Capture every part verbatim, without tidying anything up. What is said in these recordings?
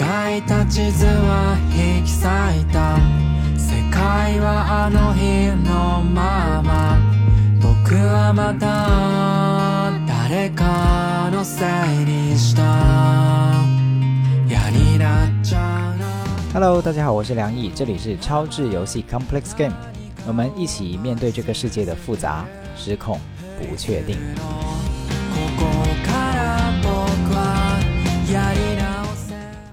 描いた地図は引き裂いた。世界はあの日のまま。僕はまた誰かのせいにした。嫌になっちゃうな。Hello， 大家好，我是梁毅，这里是超智游戏 Complex Game， 我们一起面对这个世界的复杂、失控、不确定。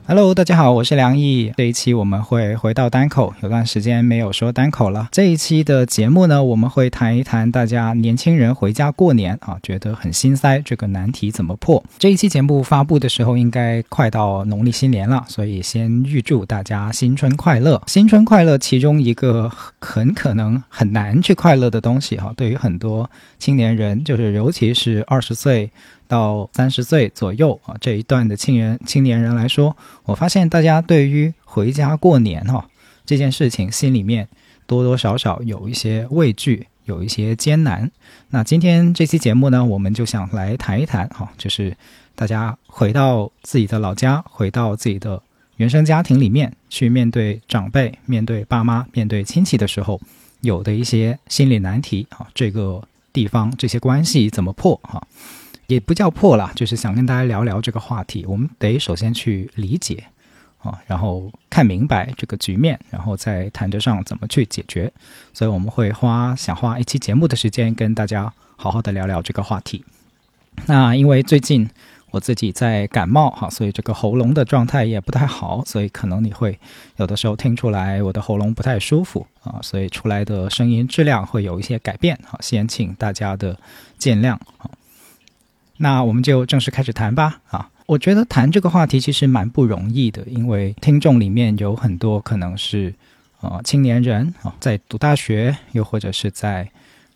Hello， 大家好，我是梁毅。这一期我们会回到单口，有段时间没有说单口了。这一期的节目呢，我们会谈一谈大家年轻人回家过年啊，觉得很心塞，这个难题怎么破？这一期节目发布的时候，应该快到农历新年了，所以先预祝大家新春快乐。新春快乐，其中一个很可能很难去快乐的东西啊，对于很多青年人，就是尤其是二十岁。到三十岁左右啊，这一段的青年青年人来说，我发现大家对于回家过年哈、啊、这件事情，心里面多多少少有一些畏惧，有一些艰难。那今天这期节目呢，我们就想来谈一谈哈、啊，就是大家回到自己的老家，回到自己的原生家庭里面去面对长辈、面对爸妈、面对亲戚的时候，有的一些心理难题啊，这个地方这些关系怎么破哈、啊？也不叫破了，就是想跟大家聊聊这个话题。我们得首先去理解啊，然后看明白这个局面，然后再谈得上怎么去解决。所以我们会花想花一期节目的时间跟大家好好的聊聊这个话题。那因为最近我自己在感冒哈，所以这个喉咙的状态也不太好，所以可能你会有的时候听出来我的喉咙不太舒服啊，所以出来的声音质量会有一些改变啊，先请大家的见谅啊。那我们就正式开始谈吧啊！我觉得谈这个话题其实蛮不容易的，因为听众里面有很多可能是呃青年人啊，在读大学，又或者是在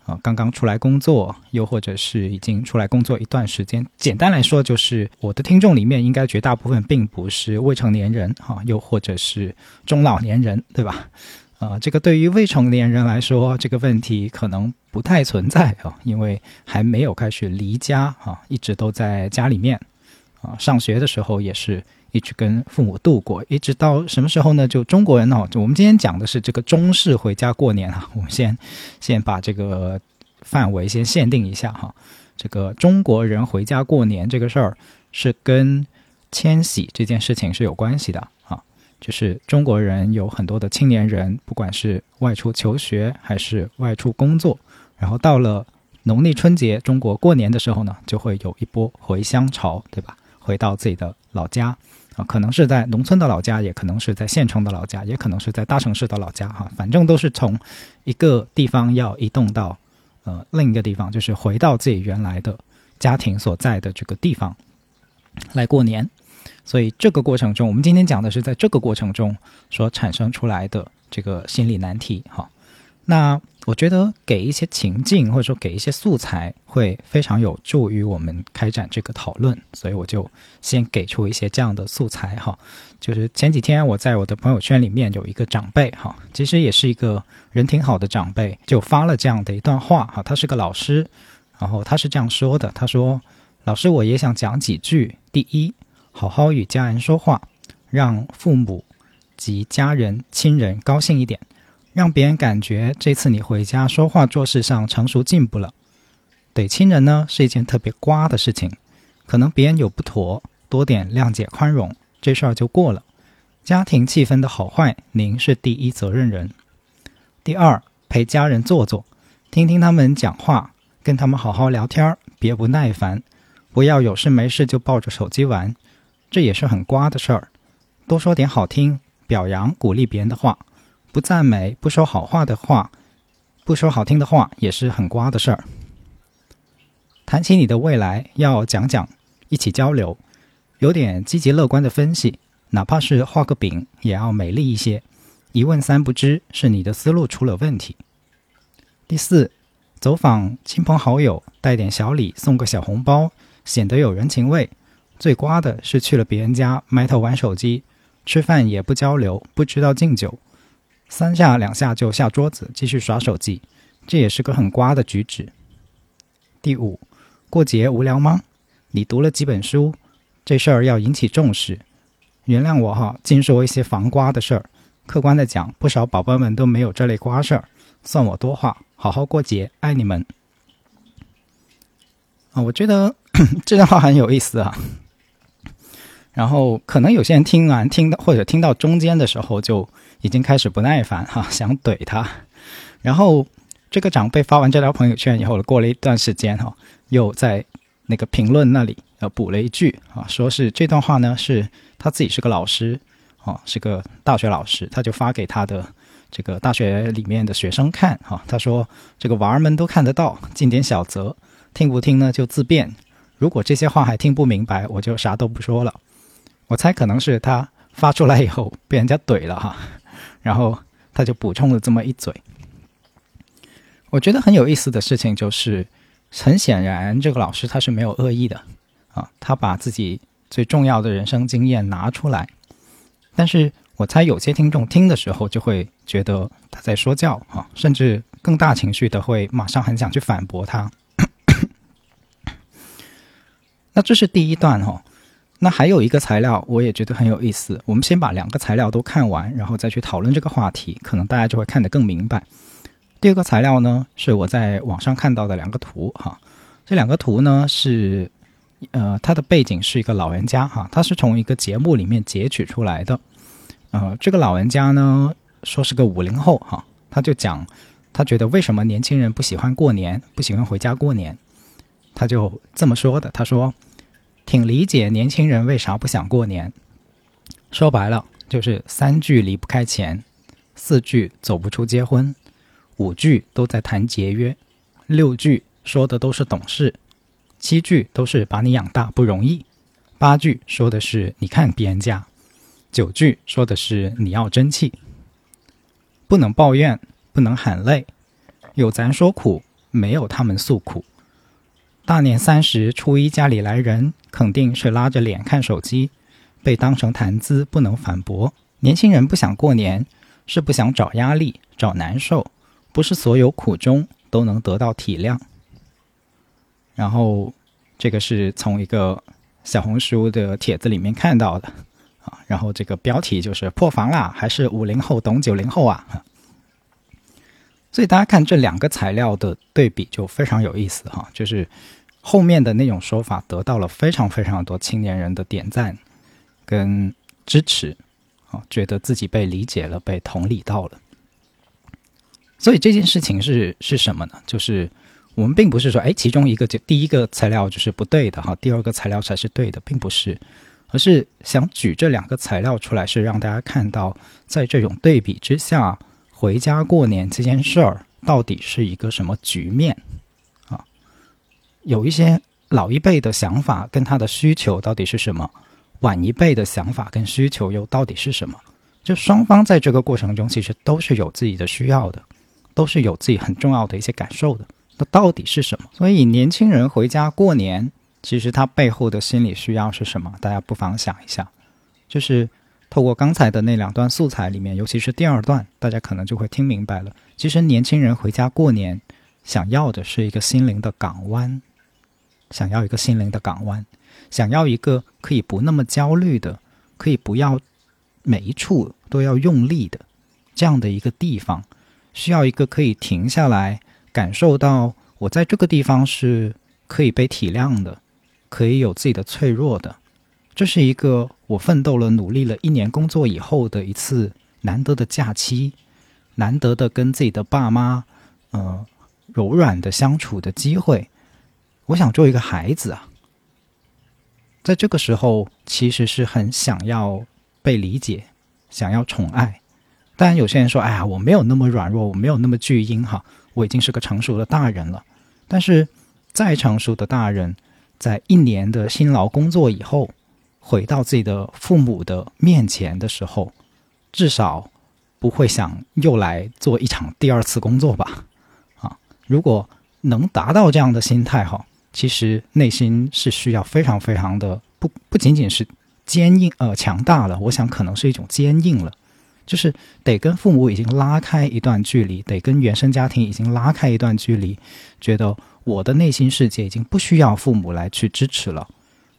呃刚刚出来工作，又或者是已经出来工作一段时间。简单来说，就是我的听众里面应该绝大部分并不是未成年人啊，又或者是中老年人，对吧？呃，这个对于未成年人来说，这个问题可能不太存在啊，因为还没有开始离家啊，一直都在家里面啊。上学的时候也是一直跟父母度过，一直到什么时候呢？就中国人哦、啊，我们今天讲的是这个中式回家过年啊，我们先先把这个范围先限定一下哈、啊。这个中国人回家过年这个事儿是跟迁徙这件事情是有关系的啊。就是中国人有很多的青年人，不管是外出求学还是外出工作，然后到了农历春节中国过年的时候呢，就会有一波回乡潮，对吧？回到自己的老家啊，可能是在农村的老家，也可能是在县城的老家，也可能是在大城市的老家啊，反正都是从一个地方要移动到呃另一个地方，就是回到自己原来的家庭所在的这个地方来过年。所以这个过程中，我们今天讲的是在这个过程中所产生出来的这个心理难题哈。那我觉得给一些情境或者说给一些素材会非常有助于我们开展这个讨论，所以我就先给出一些这样的素材哈。就是前几天我在我的朋友圈里面有一个长辈哈，其实也是一个人挺好的长辈，就发了这样的一段话哈。他是个老师，然后他是这样说的，他说：老师，我也想讲几句。第一，好好与家人说话，让父母及家人亲人高兴一点，让别人感觉这次你回家说话做事上成熟进步了。对亲人呢，是一件特别瓜的事情，可能别人有不妥，多点谅解宽容，这事儿就过了。家庭气氛的好坏，您是第一责任人。第二，陪家人坐坐，听听他们讲话，跟他们好好聊天，别不耐烦，不要有事没事就抱着手机玩，这也是很瓜的事儿。多说点好听表扬鼓励别人的话，不赞美不说好话的话，不说好听的话也是很瓜的事儿。谈起你的未来，要讲讲，一起交流，有点积极乐观的分析，哪怕是画个饼也要美丽一些。一问三不知，是你的思路出了问题。第四，走访亲朋好友，带点小礼，送个小红包，显得有人情味。最瓜的是去了别人家埋头玩手机，吃饭也不交流，不知道敬酒，三下两下就下桌子继续耍手机，这也是个很瓜的举止。第五，过节无聊吗？你读了几本书，这事儿要引起重视，原谅我哈，净说一些防瓜的事儿。客观的讲，不少宝宝们都没有这类瓜事儿，算我多话，好好过节，爱你们。啊，我觉得这段话很有意思啊。然后可能有些人听完听到或者听到中间的时候就已经开始不耐烦哈、啊，想怼他。然后这个长辈发完这条朋友圈以后，过了一段时间哈、啊，又在那个评论那里呃补了一句啊，说是这段话呢是他自己是个老师啊，是个大学老师，他就发给他的这个大学里面的学生看啊，他说这个娃儿们都看得到，尽点小责，听不听呢就自便。如果这些话还听不明白，我就啥都不说了。我猜可能是他发出来以后被人家怼了哈，然后他就补充了这么一嘴。我觉得很有意思的事情就是，很显然这个老师他是没有恶意的啊，他把自己最重要的人生经验拿出来。但是我猜有些听众听的时候就会觉得他在说教啊，甚至更大情绪的会马上很想去反驳他。那这是第一段哈、哦。那还有一个材料我也觉得很有意思，我们先把两个材料都看完，然后再去讨论这个话题，可能大家就会看得更明白。第二个材料呢是我在网上看到的两个图哈，这两个图呢是呃，它的背景是一个老人家哈，它是从一个节目里面截取出来的。呃，这个老人家呢说是个五零后哈，他就讲他觉得为什么年轻人不喜欢过年，不喜欢回家过年，他就这么说的，他说挺理解年轻人为啥不想过年，说白了就是三句离不开钱，四句走不出结婚，五句都在谈节约，六句说的都是懂事，七句都是把你养大不容易，八句说的是你看别人家，九句说的是你要争气，不能抱怨，不能喊累，有咱说苦，没有他们诉苦。大年三十初一家里来人，肯定是拉着脸看手机，被当成谈资不能反驳。年轻人不想过年，是不想找压力，找难受，不是所有苦衷都能得到体谅。然后这个是从一个小红书的帖子里面看到的啊，然后这个标题就是破防啦，还是五零后懂九零后啊。所以大家看这两个材料的对比就非常有意思哈，就是后面的那种说法得到了非常非常多青年人的点赞跟支持，觉得自己被理解了，被同理到了。所以这件事情 是, 是什么呢？就是我们并不是说哎，其中一个第一个材料就是不对的哈，第二个材料才是对的，并不是，而是想举这两个材料出来，是让大家看到在这种对比之下，回家过年这件事儿到底是一个什么局面。有一些老一辈的想法跟他的需求到底是什么，晚一辈的想法跟需求又到底是什么，就双方在这个过程中其实都是有自己的需要的，都是有自己很重要的一些感受的，那到底是什么？所以年轻人回家过年其实他背后的心理需要是什么，大家不妨想一下。就是透过刚才的那两段素材里面，尤其是第二段，大家可能就会听明白了，其实年轻人回家过年想要的是一个心灵的港湾，想要一个心灵的港湾，想要一个可以不那么焦虑的，可以不要每一处都要用力的这样的一个地方，需要一个可以停下来感受到我在这个地方是可以被体谅的，可以有自己的脆弱的，这是一个我奋斗了努力了一年工作以后的一次难得的假期，难得的跟自己的爸妈呃柔软的相处的机会。我想做一个孩子啊，在这个时候其实是很想要被理解，想要宠爱。当然有些人说哎呀，我没有那么软弱，我没有那么巨婴哈，我已经是个成熟的大人了。但是再成熟的大人在一年的辛劳工作以后，回到自己的父母的面前的时候，至少不会想又来做一场第二次工作吧啊，如果能达到这样的心态哈，其实内心是需要非常非常的 不, 不仅仅是坚硬呃强大了，我想可能是一种坚硬了，就是得跟父母已经拉开一段距离，得跟原生家庭已经拉开一段距离，觉得我的内心世界已经不需要父母来去支持了。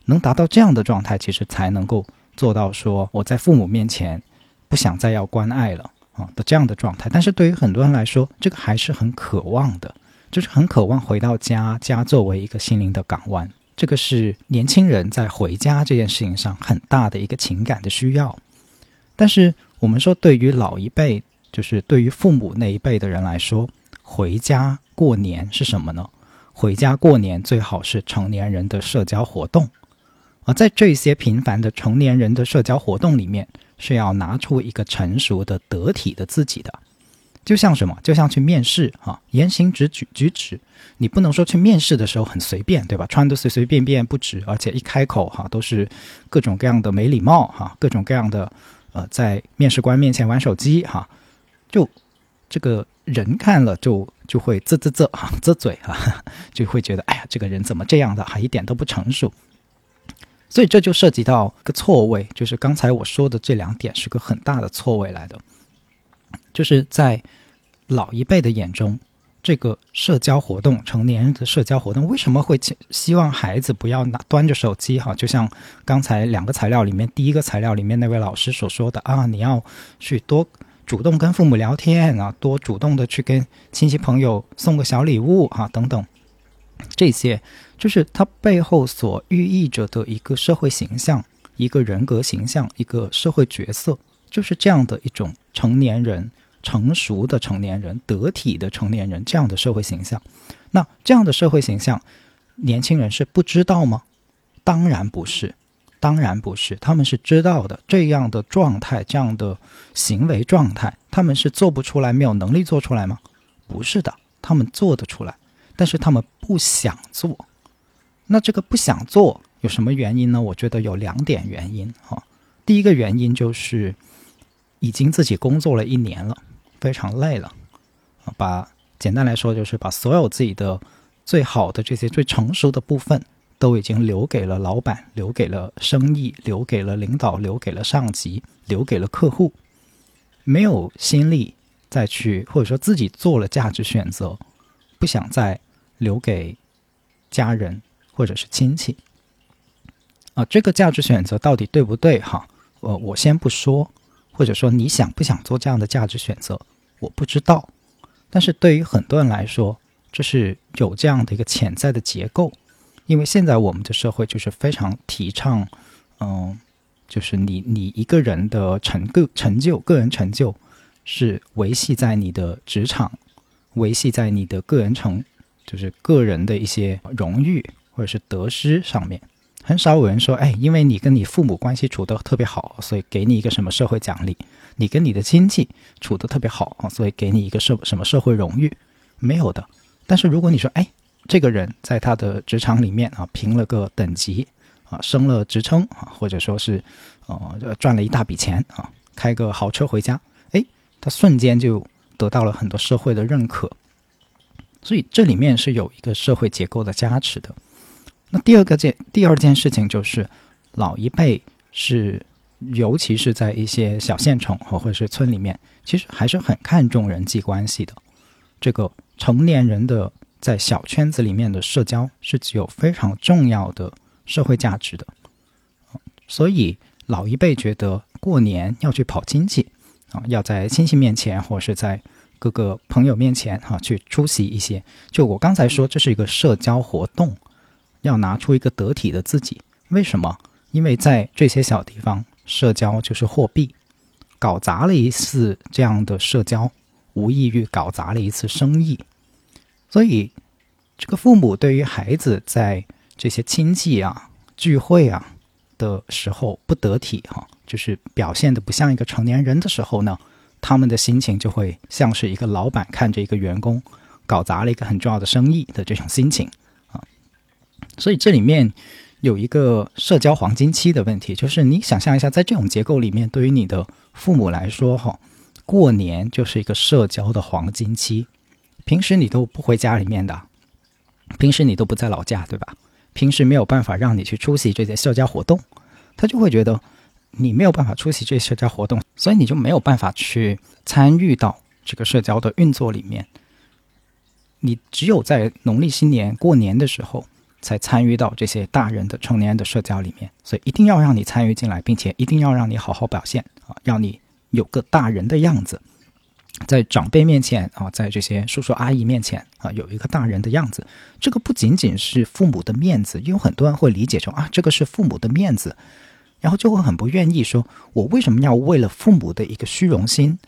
能达到这样的状态，其实才能够做到说我在父母面前不想再要关爱了的这样的状态。但是对于很多人来说，这个还是很渴望的，就是很渴望回到家，家作为一个心灵的港湾。这个是年轻人在回家这件事情上很大的一个情感的需要。但是我们说对于老一辈，就是对于父母那一辈的人来说，回家过年是什么呢？回家过年最好是成年人的社交活动，而在这些频繁的成年人的社交活动里面，是要拿出一个成熟的得体的自己的。就像什么？就像去面试、啊、言行举止举止，你不能说去面试的时候很随便，对吧？穿得随随便便不止，而且一开口、啊、都是各种各样的没礼貌、啊、各种各样的、呃、在面试官面前玩手机、啊、就这个人看了就就会啧啧啧啊啧嘴啊，就会觉得哎呀，这个人怎么这样的，还一点都不成熟。所以这就涉及到个错位，就是刚才我说的这两点是个很大的错位来的。就是在老一辈的眼中，这个社交活动，成年人的社交活动，为什么会希望孩子不要拿端着手机、啊、就像刚才两个材料里面，第一个材料里面那位老师所说的啊，你要去多主动跟父母聊天啊，多主动的去跟亲戚朋友送个小礼物啊，等等，这些就是它背后所寓意着的一个社会形象，一个人格形象，一个社会角色，就是这样的一种成年人，成熟的成年人，得体的成年人，这样的社会形象。那这样的社会形象，年轻人是不知道吗？当然不是。当然不是，他们是知道的，这样的状态，这样的行为状态，他们是做不出来，没有能力做出来吗？不是的，他们做得出来，但是他们不想做。那这个不想做有什么原因呢？我觉得有两点原因、啊、第一个原因就是已经自己工作了一年了，非常累了，把简单来说就是把所有自己的最好的这些最成熟的部分都已经留给了老板，留给了生意，留给了领导，留给了上级，留给了客户，没有心力再去，或者说自己做了价值选择，不想再留给家人或者是亲戚啊。这个价值选择到底对不对哈？呃，我先不说，或者说你想不想做这样的价值选择，我不知道。但是对于很多人来说，这是有这样的一个潜在的结构。因为现在我们的社会就是非常提倡、呃、就是你你一个人的成个成就个人成就是维系在你的职场，维系在你的个人成就是个人的一些荣誉或者是得失上面。很少有人说，哎，因为你跟你父母关系处得特别好，所以给你一个什么社会奖励，你跟你的亲戚处得特别好，所以给你一个社什么社会荣誉，没有的。但是如果你说，哎，这个人在他的职场里面啊，评了个等级啊，升了职称啊，或者说是呃赚了一大笔钱啊，开个豪车回家，哎，他瞬间就得到了很多社会的认可。所以这里面是有一个社会结构的加持的。那第二个件第二件事情就是，老一辈是，尤其是在一些小县城或者是村里面，其实还是很看重人际关系的。这个成年人的在小圈子里面的社交是具有非常重要的社会价值的，所以老一辈觉得过年要去跑亲戚、啊、要在亲戚面前或是在各个朋友面前、啊、去出席一些，就我刚才说这是一个社交活动，要拿出一个得体的自己。为什么？因为在这些小地方，社交就是货币，搞砸了一次这样的社交，无异于搞砸了一次生意。所以这个父母对于孩子在这些亲戚啊聚会啊的时候不得体、啊、就是表现得不像一个成年人的时候呢，他们的心情就会像是一个老板看着一个员工搞砸了一个很重要的生意的这种心情、啊、所以这里面有一个社交黄金期的问题，就是你想象一下，在这种结构里面，对于你的父母来说、啊、过年就是一个社交的黄金期。平时你都不回家里面的，平时你都不在老家，对吧？平时没有办法让你去出席这些社交活动，他就会觉得你没有办法出席这些社交活动，所以你就没有办法去参与到这个社交的运作里面。你只有在农历新年过年的时候，才参与到这些大人的成年人的社交里面，所以一定要让你参与进来，并且一定要让你好好表现、啊、让你有个大人的样子，在长辈面前、啊、在这些叔叔阿姨面前、啊、有一个大人的样子。这个不仅仅是父母的面子，因为很多人会理解成啊，这个是父母的面子，然后就会很不愿意说，我为什么要为了父母的一个虚荣心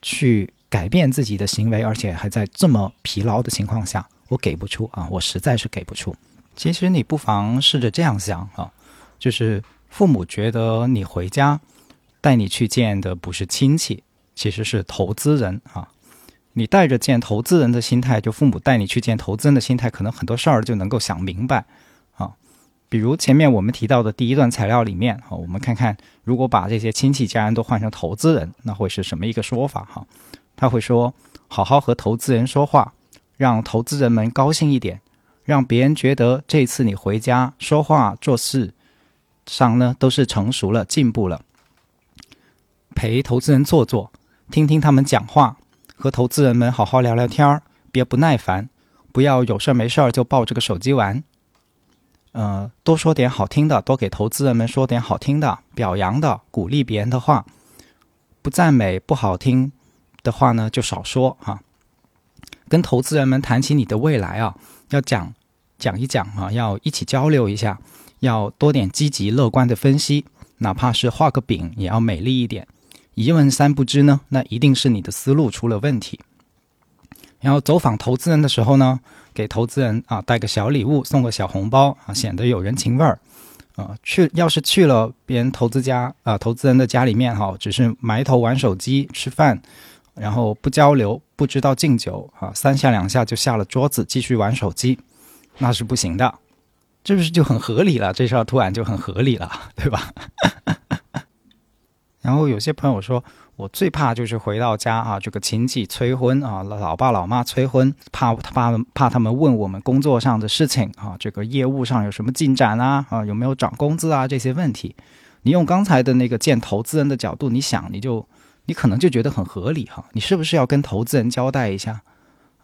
去改变自己的行为，而且还在这么疲劳的情况下，我给不出啊，我实在是给不出。其实你不妨试着这样想啊，就是父母觉得你回家带你去见的不是亲戚，其实是投资人啊。你带着见投资人的心态，就父母带你去见投资人的心态，可能很多事儿就能够想明白啊。比如前面我们提到的第一段材料里面啊，我们看看如果把这些亲戚家人都换成投资人，那会是什么一个说法哈、啊？他会说，好好和投资人说话，让投资人们高兴一点，让别人觉得这次你回家说话做事上呢都是成熟了进步了。陪投资人坐坐，听听他们讲话，和投资人们好好聊聊天，别不耐烦，不要有事没事就抱着个手机玩。呃，多说点好听的，多给投资人们说点好听的、表扬的、鼓励别人的话。不赞美、不好听的话呢就少说啊。跟投资人们谈起你的未来啊，要讲讲一讲啊，要一起交流一下，要多点积极乐观的分析，哪怕是画个饼也要美丽一点。一问三不知呢，那一定是你的思路出了问题。然后走访投资人的时候呢，给投资人啊带个小礼物，送个小红包啊，显得有人情味儿。呃，去要是去了别人投资家啊、呃、投资人的家里面哈、啊，只是埋头玩手机吃饭。然后不交流，不知道敬酒啊，三下两下就下了桌子继续玩手机，那是不行的。这不是就很合理了，这事儿突然就很合理了，对吧？然后有些朋友说，我最怕就是回到家啊，这个亲戚催婚啊，老爸老妈催婚，怕怕怕他们问我们工作上的事情啊，这个业务上有什么进展啊，啊有没有涨工资啊，这些问题。你用刚才的那个见投资人的角度，你想你就你可能就觉得很合理哈，你是不是要跟投资人交代一下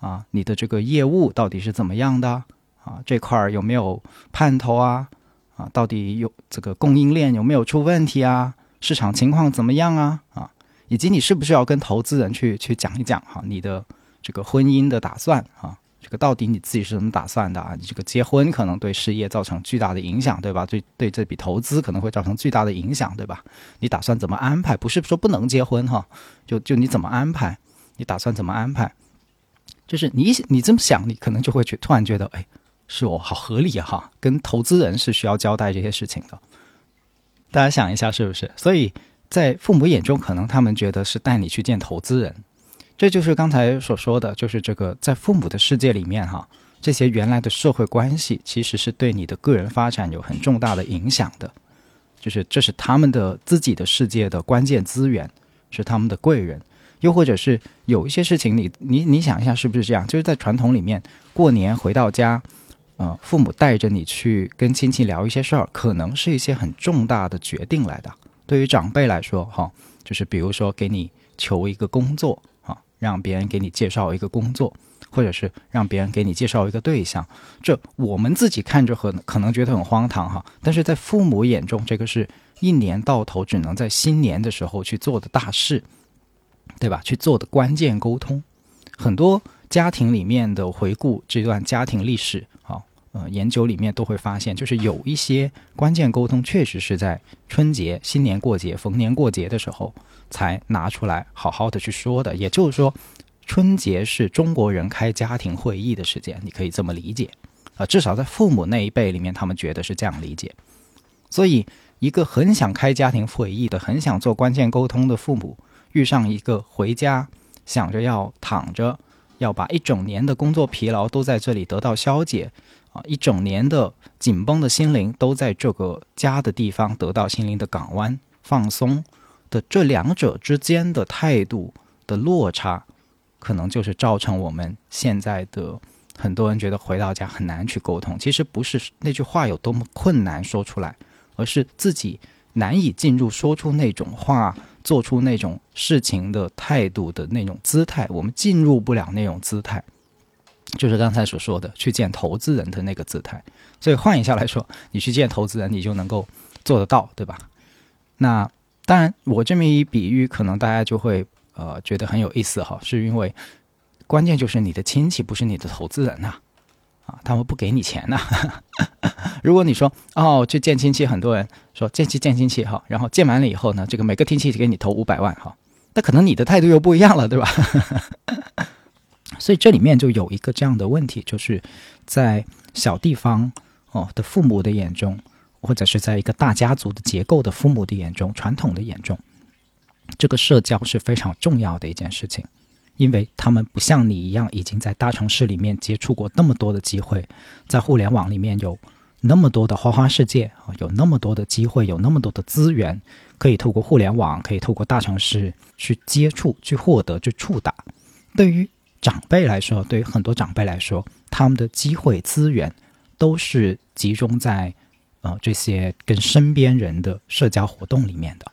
啊？你的这个业务到底是怎么样的啊？这块有没有盼头啊？啊，到底有这个供应链有没有出问题啊？市场情况怎么样啊？啊，以及你是不是要跟投资人去去讲一讲哈、啊，你的这个婚姻的打算啊？这个到底你自己是怎么打算的啊？你这个结婚可能对事业造成巨大的影响，对吧？对对，这笔投资可能会造成巨大的影响，对吧？你打算怎么安排？不是说不能结婚哈，就就你怎么安排？你打算怎么安排？就是你你这么想，你可能就会去突然觉得，哎，是我好合理哈，跟投资人是需要交代这些事情的。大家想一下，是不是？所以在父母眼中，可能他们觉得是带你去见投资人。这就是刚才所说的，就是这个在父母的世界里面哈、啊，这些原来的社会关系其实是对你的个人发展有很重大的影响的，就是这是他们的自己的世界的关键资源，是他们的贵人。又或者是有一些事情你，你你你想一下，是不是这样？就是在传统里面，过年回到家，呃，父母带着你去跟亲戚聊一些事儿，可能是一些很重大的决定来的。对于长辈来说，哈、哦，就是比如说给你求一个工作。让别人给你介绍一个工作，或者是让别人给你介绍一个对象，这我们自己看着很可能觉得很荒唐哈，但是在父母眼中，这个是一年到头只能在新年的时候去做的大事，对吧？去做的关键沟通。很多家庭里面的回顾这段家庭历史啊，呃，研究里面都会发现，就是有一些关键沟通确实是在春节、新年过节、逢年过节的时候才拿出来好好的去说的。也就是说，春节是中国人开家庭会议的时间，你可以这么理解、呃、至少在父母那一辈里面，他们觉得是这样理解。所以一个很想开家庭会议的，很想做关键沟通的父母，遇上一个回家想着要躺着，要把一整年的工作疲劳都在这里得到消解、啊、一整年的紧绷的心灵都在这个家的地方得到心灵的港湾放松的，这两者之间的态度的落差，可能就是造成我们现在的很多人觉得回到家很难去沟通。其实不是那句话有多么困难说出来，而是自己难以进入说出那种话、做出那种事情的态度的那种姿态，我们进入不了那种姿态。就是刚才所说的去见投资人的那个姿态。所以换一下来说，你去见投资人你就能够做得到，对吧？那当然我这么一比喻可能大家就会呃觉得很有意思哈，是因为关键就是你的亲戚不是你的投资人啊，啊他们不给你钱呐、啊。如果你说哦去见亲戚，很多人说见亲见亲戚哈，然后见完了以后呢，这个每个亲戚给你投五百万哈，那可能你的态度又不一样了，对吧？所以这里面就有一个这样的问题，就是在小地方、哦、的父母的眼中，或者是在一个大家族的结构的父母的眼中，传统的眼中，这个社交是非常重要的一件事情，因为他们不像你一样已经在大城市里面接触过那么多的机会，在互联网里面有那么多的花花世界，有那么多的机会，有那么多的资源，可以透过互联网，可以透过大城市去接触，去获得，去触达。对于长辈来说，对于很多长辈来说，他们的机会资源都是集中在、呃、这些跟身边人的社交活动里面的。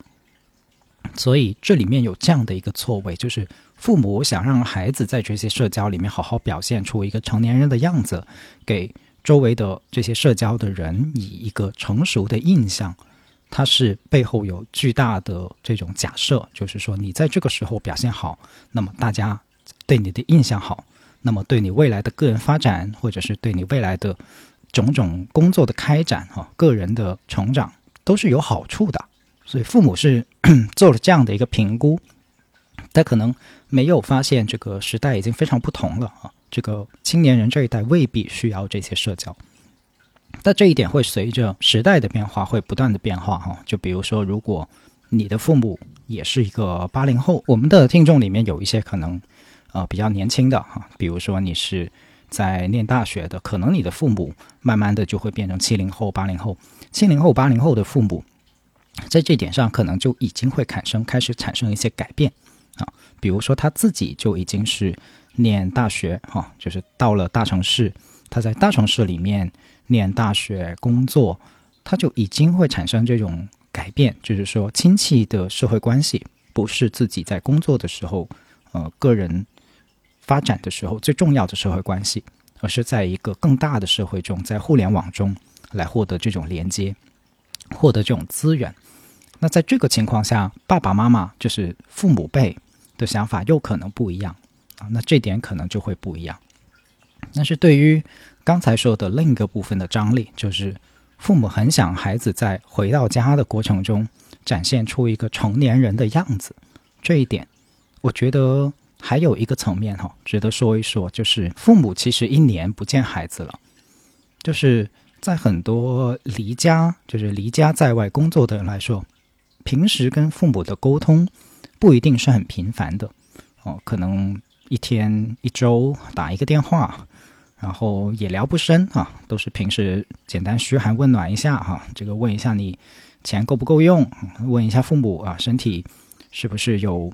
所以这里面有这样的一个错位，就是父母想让孩子在这些社交里面好好表现出一个成年人的样子，给周围的这些社交的人以一个成熟的印象，它是背后有巨大的这种假设，就是说你在这个时候表现好，那么大家对你的印象好，那么对你未来的个人发展，或者是对你未来的种种工作的开展、啊、个人的成长都是有好处的。所以父母是做了这样的一个评估，但可能没有发现这个时代已经非常不同了、啊、这个青年人这一代未必需要这些社交，但这一点会随着时代的变化会不断的变化、啊、就比如说如果你的父母也是一个八零后，我们的听众里面有一些可能呃，比较年轻的哈，比如说你是在念大学的，可能你的父母慢慢的就会变成七零后、八零后，七零后、八零后的父母，在这点上可能就已经会产生开始产生一些改变啊，比如说他自己就已经是念大学哈、啊，就是到了大城市，他在大城市里面念大学、工作，他就已经会产生这种改变，就是说亲戚的社会关系不是自己在工作的时候，呃，个人发展的时候最重要的社会关系，而是在一个更大的社会中，在互联网中来获得这种连接，获得这种资源。那在这个情况下，爸爸妈妈就是父母辈的想法又可能不一样、啊、那这点可能就会不一样。但是对于刚才说的另一个部分的张力，就是父母很想孩子在回到家的过程中展现出一个成年人的样子，这一点我觉得还有一个层面、哦、值得说一说，就是父母其实一年不见孩子了，就是在很多离家就是离家在外工作的人来说，平时跟父母的沟通不一定是很频繁的、哦、可能一天一周打一个电话，然后也聊不深、啊、都是平时简单嘘寒问暖一下、啊、这个问一下你钱够不够用，问一下父母、啊、身体是不是有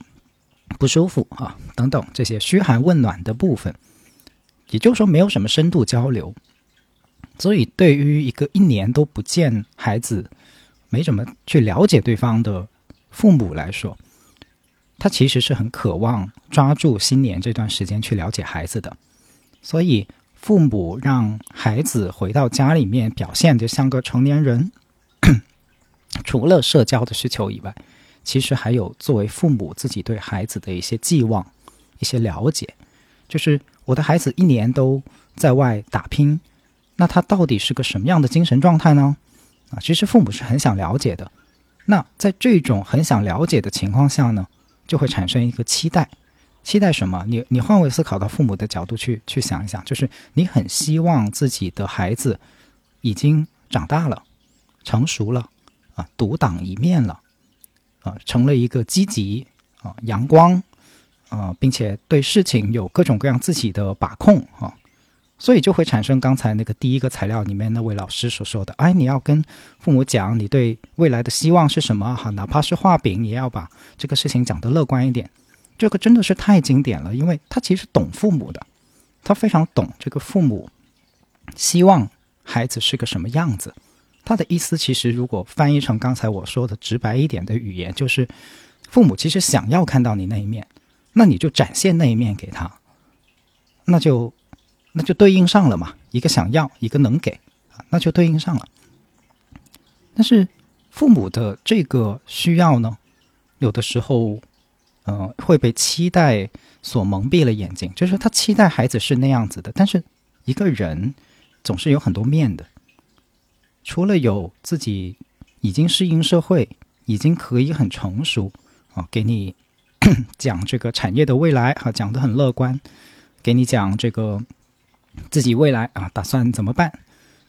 不舒服啊，等等这些嘘寒问暖的部分，也就是说没有什么深度交流。所以对于一个一年都不见孩子，没怎么去了解对方的父母来说，他其实是很渴望抓住新年这段时间去了解孩子的。所以父母让孩子回到家里面表现得像个成年人，除了社交的需求以外，其实还有作为父母自己对孩子的一些寄望，一些了解，就是我的孩子一年都在外打拼，那他到底是个什么样的精神状态呢、啊、其实父母是很想了解的。那在这种很想了解的情况下呢，就会产生一个期待，期待什么？ 你, 你换位思考到父母的角度 去, 去想一想，就是你很希望自己的孩子已经长大了，成熟了、啊、独当一面了呃、成了一个积极、呃、阳光、呃、并且对事情有各种各样自己的把控、啊、所以就会产生刚才那个第一个材料里面那位老师所说的，哎，你要跟父母讲你对未来的希望是什么、啊、哪怕是画饼也要把这个事情讲得乐观一点。这个真的是太经典了，因为他其实懂父母的，他非常懂这个父母希望孩子是个什么样子。他的意思其实如果翻译成刚才我说的直白一点的语言，就是父母其实想要看到你那一面，那你就展现那一面给他，那就那就对应上了嘛，一个想要，一个能给，那就对应上了。但是父母的这个需要呢，有的时候呃，会被期待所蒙蔽了眼睛，就是他期待孩子是那样子的，但是一个人总是有很多面的，除了有自己已经适应社会，已经可以很成熟、啊、给你讲这个产业的未来、啊、讲得很乐观，给你讲这个自己未来、啊、打算怎么办，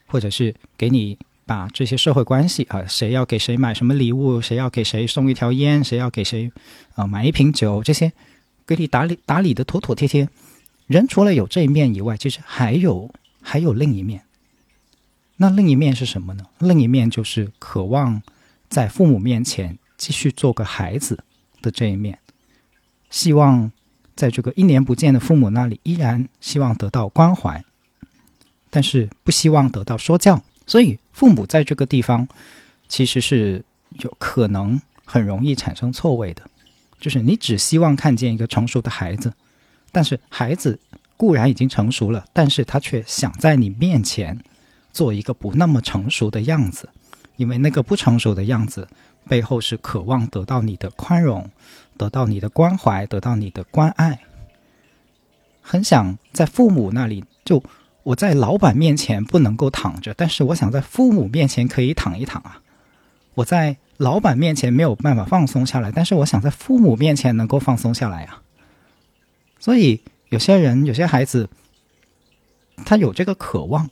或者是给你把这些社会关系、啊、谁要给谁买什么礼物，谁要给谁送一条烟，谁要给谁、啊、买一瓶酒，这些给你打理打理的妥妥帖帖。人除了有这一面以外，其实还有还有另一面。那另一面是什么呢？另一面就是渴望在父母面前继续做个孩子的这一面，希望在这个一年不见的父母那里依然希望得到关怀，但是不希望得到说教。所以父母在这个地方其实是有可能很容易产生错位的，就是你只希望看见一个成熟的孩子，但是孩子固然已经成熟了，但是他却想在你面前做一个不那么成熟的样子，因为那个不成熟的样子背后是渴望得到你的宽容，得到你的关怀，得到你的关爱。很想在父母那里，就我在老板面前不能够躺着，但是我想在父母面前可以躺一躺啊。我在老板面前没有办法放松下来，但是我想在父母面前能够放松下来啊。所以有些人，有些孩子，他有这个渴望，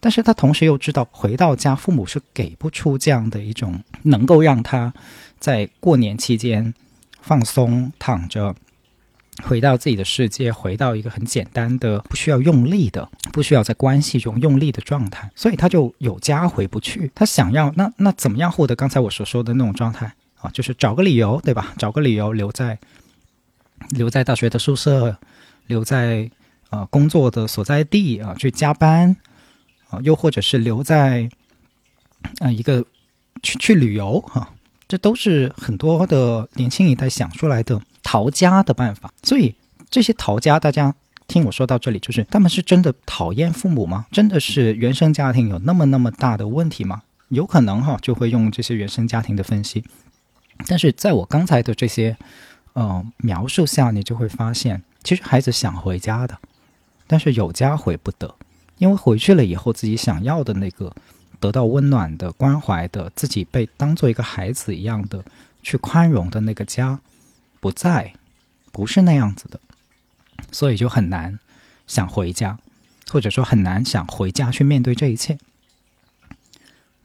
但是他同时又知道回到家父母是给不出这样的一种能够让他在过年期间放松躺着回到自己的世界，回到一个很简单的不需要用力的，不需要在关系中用力的状态。所以他就有家回不去，他想要 那, 那怎么样获得刚才我所说的那种状态、啊、就是找个理由，对吧？找个理由留在留在大学的宿舍，留在、呃、工作的所在地、啊、去加班，又或者是留在、呃、一个 去, 去旅游、啊、这都是很多的年轻一代想出来的逃家的办法。所以这些逃家，大家听我说到这里，就是他们是真的讨厌父母吗？真的是原生家庭有那么那么大的问题吗？有可能、啊、就会用这些原生家庭的分析。但是在我刚才的这些、呃、描述下，你就会发现其实孩子想回家的，但是有家回不得，因为回去了以后自己想要的那个得到温暖的关怀的，自己被当做一个孩子一样的去宽容的那个家不在，不是那样子的，所以就很难想回家，或者说很难想回家去面对这一切。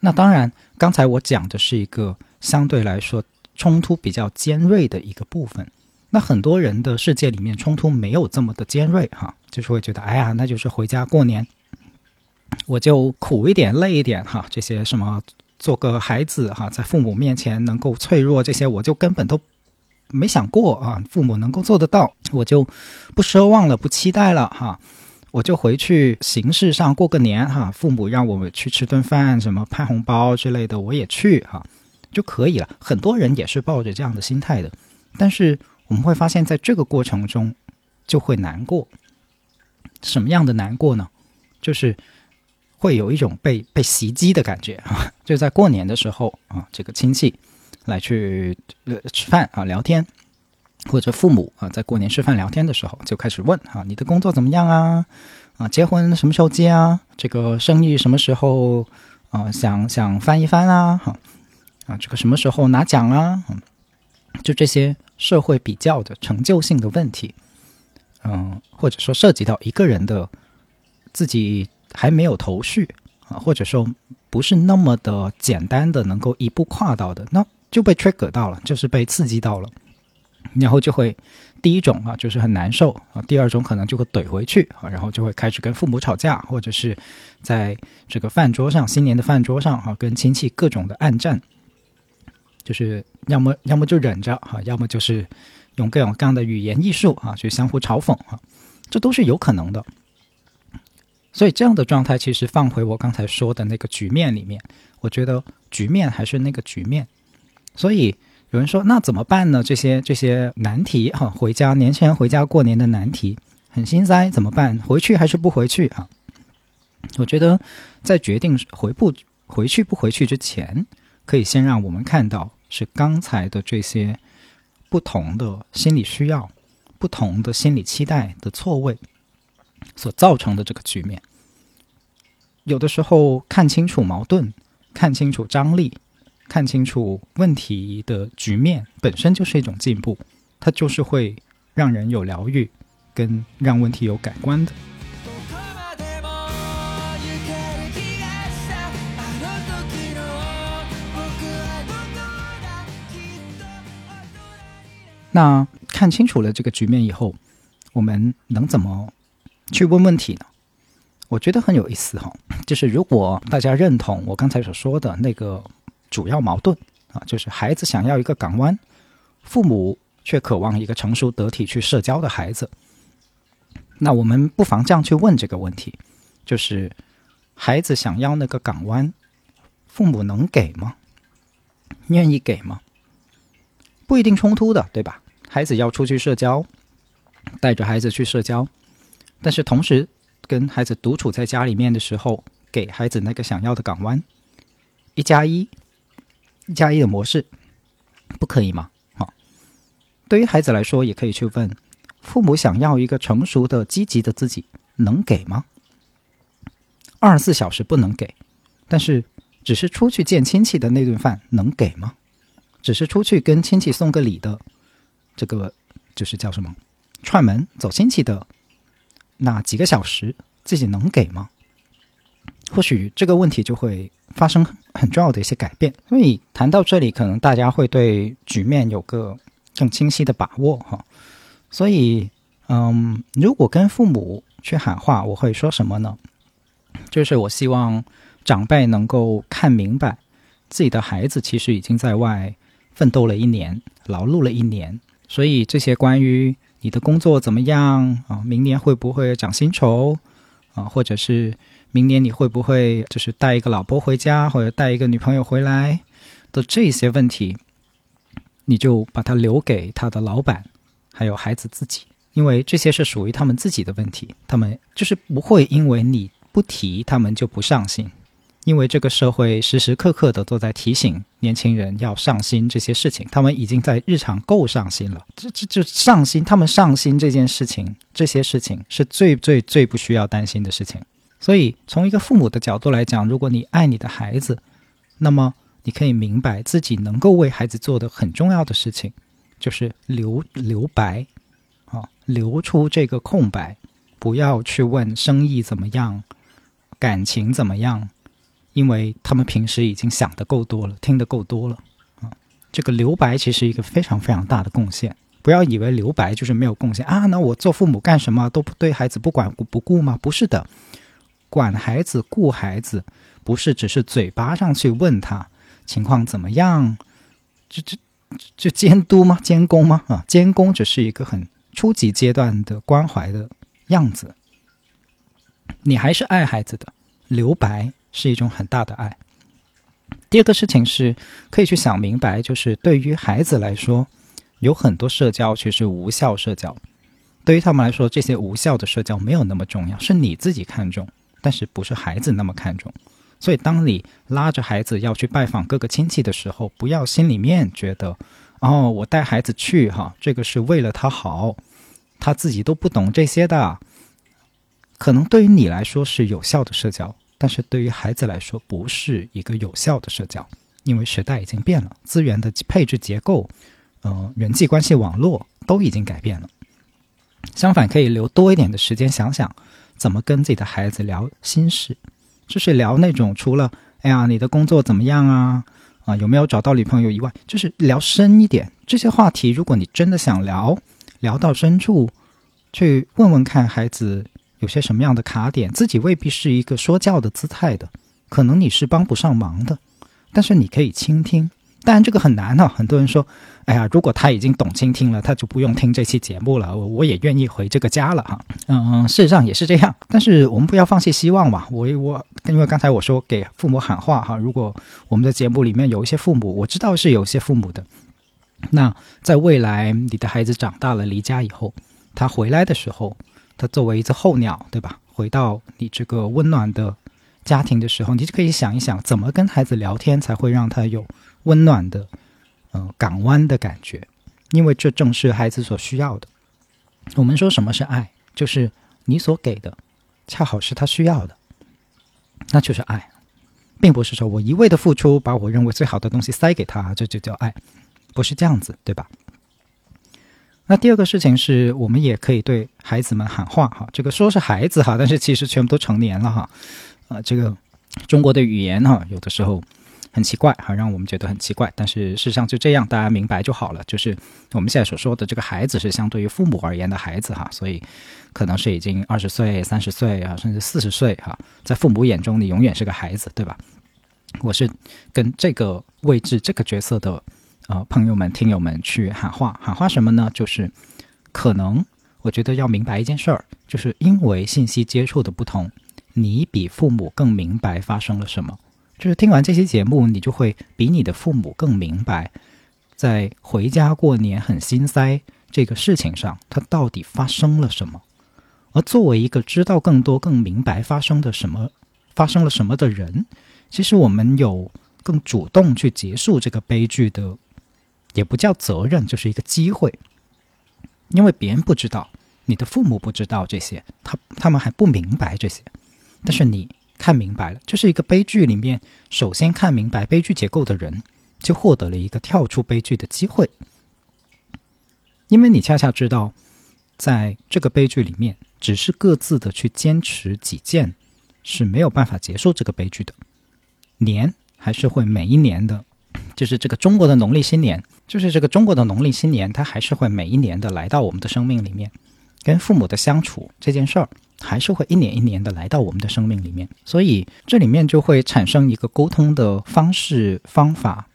那当然刚才我讲的是一个相对来说冲突比较尖锐的一个部分，那很多人的世界里面冲突没有这么的尖锐、啊、就是会觉得哎呀，那就是回家过年我就苦一点累一点哈，这些什么做个孩子哈，在父母面前能够脆弱，这些我就根本都没想过啊，父母能够做得到我就不奢望了，不期待了哈，我就回去形式上过个年哈，父母让我们去吃顿饭，什么拍红包之类的我也去哈就可以了。很多人也是抱着这样的心态的，但是我们会发现在这个过程中就会难过。什么样的难过呢？就是会有一种 被, 被袭击的感觉、啊、就在过年的时候、啊、这个亲戚来去、呃、吃饭、啊、聊天，或者父母、啊、在过年吃饭聊天的时候就开始问、啊、你的工作怎么样啊？啊，结婚什么时候结啊？这个生意什么时候、啊、想想翻一翻啊？啊，这个什么时候拿奖啊？嗯、就这些社会比较的成就性的问题，嗯，或者说涉及到一个人的自己还没有头绪啊，或者说不是那么的简单的能够一步跨到的，那就被 trigger 到了，就是被刺激到了，然后就会第一种啊就是很难受啊，第二种可能就会怼回去啊，然后就会开始跟父母吵架，或者是在这个饭桌上，新年的饭桌上啊，跟亲戚各种的暗战，就是要么要么就忍着啊，要么就是用各种各样的语言艺术啊去相互嘲讽啊，这都是有可能的。所以这样的状态其实放回我刚才说的那个局面里面，我觉得局面还是那个局面。所以有人说那怎么办呢？这些这些难题、啊、回家年前回家过年的难题，很心塞，怎么办？回去还是不回去啊？我觉得在决定回不回去不回去之前，可以先让我们看到是刚才的这些不同的心理需要、不同的心理期待的错位所造成的这个局面。有的时候看清楚矛盾，看清楚张力，看清楚问题的局面本身就是一种进步，它就是会让人有疗愈跟让问题有改观的。那看清楚了这个局面以后，我们能怎么去问问题呢？我觉得很有意思哈，就是如果大家认同我刚才所说的那个主要矛盾啊，就是孩子想要一个港湾，父母却渴望一个成熟得体去社交的孩子，那我们不妨这样去问这个问题，就是孩子想要那个港湾，父母能给吗？愿意给吗？不一定冲突的，对吧？孩子要出去社交，带着孩子去社交，但是同时跟孩子独处在家里面的时候，给孩子那个想要的港湾，一加一一加一的模式不可以吗？哦，对于孩子来说，也可以去问父母想要一个成熟的积极的自己，能给吗？二十四小时不能给，但是只是出去见亲戚的那顿饭能给吗？只是出去跟亲戚送个礼的，这个就是叫什么串门走亲戚的那几个小时，自己能给吗？或许这个问题就会发生很重要的一些改变。所以谈到这里，可能大家会对局面有个更清晰的把握哈。所以嗯，如果跟父母去喊话，我会说什么呢？就是我希望长辈能够看明白，自己的孩子其实已经在外奋斗了一年，劳碌了一年，所以这些关于你的工作怎么样啊？明年会不会涨薪酬啊？或者是明年你会不会就是带一个老婆回家，或者带一个女朋友回来的这些问题，你就把它留给他的老板，还有孩子自己，因为这些是属于他们自己的问题，他们就是不会因为你不提，他们就不上心。因为这个社会时时刻刻的都在提醒年轻人要上心这些事情，他们已经在日常够上心了，这这就上心，他们上心这件事情，这些事情是最最最不需要担心的事情。所以从一个父母的角度来讲，如果你爱你的孩子，那么你可以明白自己能够为孩子做的很重要的事情，就是留留白啊，留出这个空白，不要去问生意怎么样，感情怎么样，因为他们平时已经想得够多了，听得够多了、啊、这个留白其实是一个非常非常大的贡献。不要以为留白就是没有贡献啊！那我做父母干什么都不对孩子不管不顾吗？不是的，管孩子顾孩子不是只是嘴巴上去问他情况怎么样，这这这监督吗？监工吗？啊，监工只是一个很初级阶段的关怀的样子，你还是爱孩子的，留白是一种很大的爱。第二个事情是可以去想明白，就是对于孩子来说，有很多社交其实无效社交，对于他们来说这些无效的社交没有那么重要，是你自己看重，但是不是孩子那么看重。所以当你拉着孩子要去拜访各个亲戚的时候，不要心里面觉得哦，我带孩子去哈，这个是为了他好，他自己都不懂这些的。可能对于你来说是有效的社交，但是对于孩子来说不是一个有效的社交，因为时代已经变了，资源的配置结构、呃、人际关系网络都已经改变了。相反，可以留多一点的时间想想怎么跟自己的孩子聊心事，就是聊那种除了哎呀你的工作怎么样啊，啊有没有找到女朋友以外，就是聊深一点这些话题。如果你真的想聊聊到深处，去问问看孩子有些什么样的卡点，自己未必是一个说教的姿态的，可能你是帮不上忙的，但是你可以倾听。当然这个很难啊，很多人说哎呀，如果他已经懂倾听了，他就不用听这期节目了， 我, 我也愿意回这个家了啊。嗯，事实上也是这样，但是我们不要放弃希望嘛。我我因为刚才我说给父母喊话哈，如果我们的节目里面有一些父母，我知道是有些父母的，那在未来你的孩子长大了离家以后，他回来的时候，它作为一只候鸟，对吧，回到你这个温暖的家庭的时候，你就可以想一想怎么跟孩子聊天才会让他有温暖的、呃、港湾的感觉，因为这正是孩子所需要的。我们说什么是爱，就是你所给的恰好是他需要的，那就是爱，并不是说我一味的付出，把我认为最好的东西塞给他，这就叫爱，不是这样子，对吧？那第二个事情是，我们也可以对孩子们喊话哈，这个说是孩子哈，但是其实全部都成年了哈。呃，这个中国的语言哈，有的时候很奇怪哈，让我们觉得很奇怪，但是事实上就这样，大家明白就好了。就是我们现在所说的这个孩子，是相对于父母而言的孩子哈，所以可能是已经二十岁、三十岁啊，甚至四十岁哈，在父母眼中你永远是个孩子，对吧？我是跟这个位置、这个角色的。呃，朋友们听友们去喊话，喊话什么呢？就是可能我觉得要明白一件事儿，就是因为信息接触的不同，你比父母更明白发生了什么，就是听完这期节目你就会比你的父母更明白在回家过年很心塞这个事情上它到底发生了什么。而作为一个知道更多更明白发生的什么发生了什么的人，其实我们有更主动去结束这个悲剧的，也不叫责任，就是一个机会。因为别人不知道，你的父母不知道这些，他他们还不明白这些，但是你看明白了，就是一个悲剧里面首先看明白悲剧结构的人就获得了一个跳出悲剧的机会。因为你恰恰知道在这个悲剧里面只是各自的去坚持己见是没有办法结束这个悲剧的，年还是会每一年的，就是这个中国的农历新年，就是这个中国的农历新年，它还是会每一年的来到我们的生命里面，跟父母的相处这件事儿，还是会一年一年的来到我们的生命里面。所以这里面就会产生一个沟通的方式、方法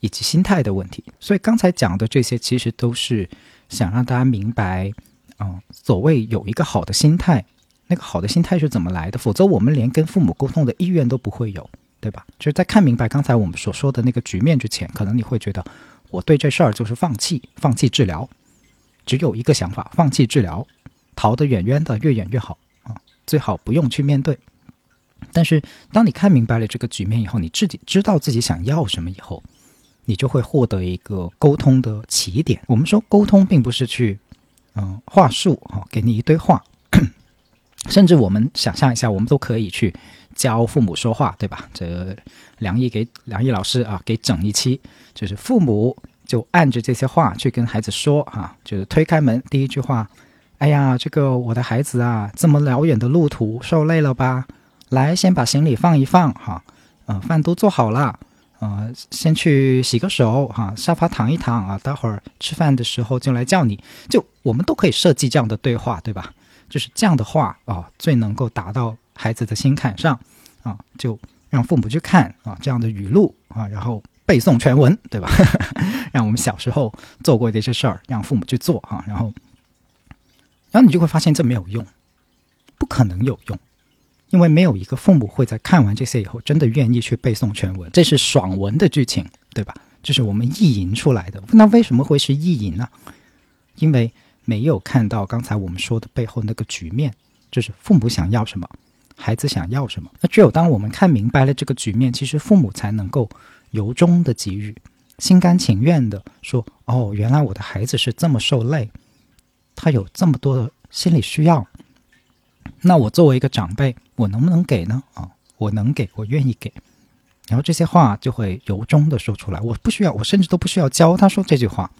以及心态的问题。所以刚才讲的这些，其实都是想让大家明白，嗯，所谓有一个好的心态，那个好的心态是怎么来的，否则我们连跟父母沟通的意愿都不会有。对吧？就是在看明白刚才我们所说的那个局面之前，可能你会觉得我对这事儿就是放弃，放弃治疗，只有一个想法，放弃治疗，逃得远远的，越远越好啊，最好不用去面对。但是当你看明白了这个局面以后，你自己知道自己想要什么以后，你就会获得一个沟通的起点。我们说沟通并不是去嗯话术啊，给你一堆话，甚至我们想象一下，我们都可以去教父母说话，对吧？这梁毅给梁毅老师啊，给整一期，就是父母就按着这些话去跟孩子说啊，就是推开门第一句话，哎呀，这个我的孩子啊，这么遥远的路途受累了吧？来，先把行李放一放哈，嗯、啊呃，饭都做好了，呃，先去洗个手哈、啊，沙发躺一躺啊，待会儿吃饭的时候就来叫你。就我们都可以设计这样的对话，对吧？就是这样的话啊，最能够达到孩子的心坎上啊，就让父母去看啊这样的语录啊，然后背诵全文，对吧？让我们小时候做过的一些事儿，让父母去做啊，然后，然后你就会发现这没有用，不可能有用，因为没有一个父母会在看完这些以后真的愿意去背诵全文，这是爽文的剧情，对吧？这是我们意淫出来的。那为什么会是意淫呢？因为没有看到刚才我们说的背后那个局面，就是父母想要什么。孩子想要什么？那只有当我们看明白了这个局面，其实父母才能够由衷的给予，心甘情愿的说：“哦，原来我的孩子是这么受累，他有这么多的心理需要。那我作为一个长辈，我能不能给呢？啊、哦，我能给，我愿意给。然后这些话就会由衷的说出来，我不需要，我甚至都不需要教他说这句话，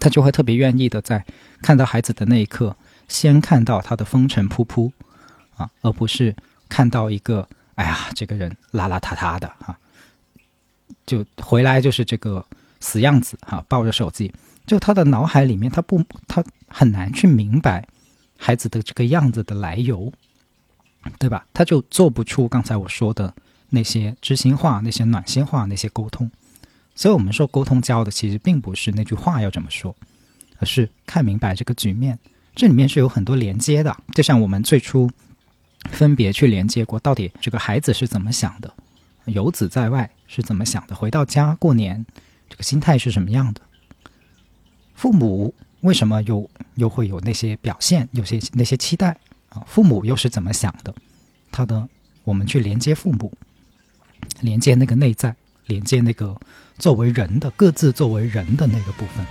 他就会特别愿意的在看到孩子的那一刻，先看到他的风尘仆仆。”啊，而不是看到一个哎呀这个人邋邋遢遢的啊，就回来就是这个死样子啊，抱着手机，就他的脑海里面他不他很难去明白孩子的这个样子的来由，对吧？他就做不出刚才我说的那些知心话，那些暖心话，那些沟通。所以我们说沟通教的其实并不是那句话要怎么说，而是看明白这个局面，这里面是有很多连接的，就像我们最初分别去连接过，到底这个孩子是怎么想的，游子在外是怎么想的，回到家过年这个心态是什么样的，父母为什么又又会有那些表现，有些那些期待啊？父母又是怎么想的？他的我们去连接父母，连接那个内在，连接那个作为人的各自作为人的那个部分。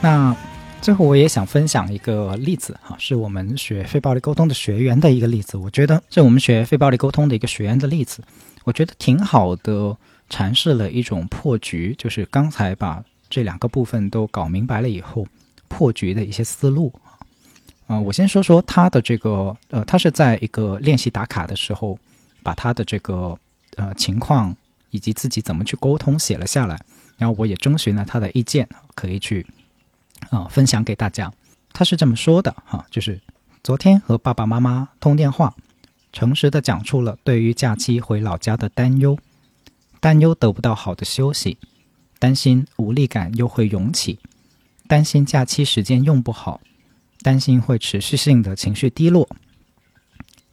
那最后我也想分享一个例子哈，是我们学非暴力沟通的学员的一个例子。我觉得是我们学非暴力沟通的一个学员的例子，我觉得挺好的，阐释了一种破局，就是刚才把这两个部分都搞明白了以后，破局的一些思路啊、呃。我先说说他的这个呃，他是在一个练习打卡的时候，把他的这个呃情况以及自己怎么去沟通写了下来，然后我也征询了他的意见，可以去。呃、分享给大家。他是这么说的、啊、就是昨天和爸爸妈妈通电话，诚实地讲出了对于假期回老家的担忧，担忧得不到好的休息，担心无力感又会涌起，担心假期时间用不好，担心会持续性的情绪低落。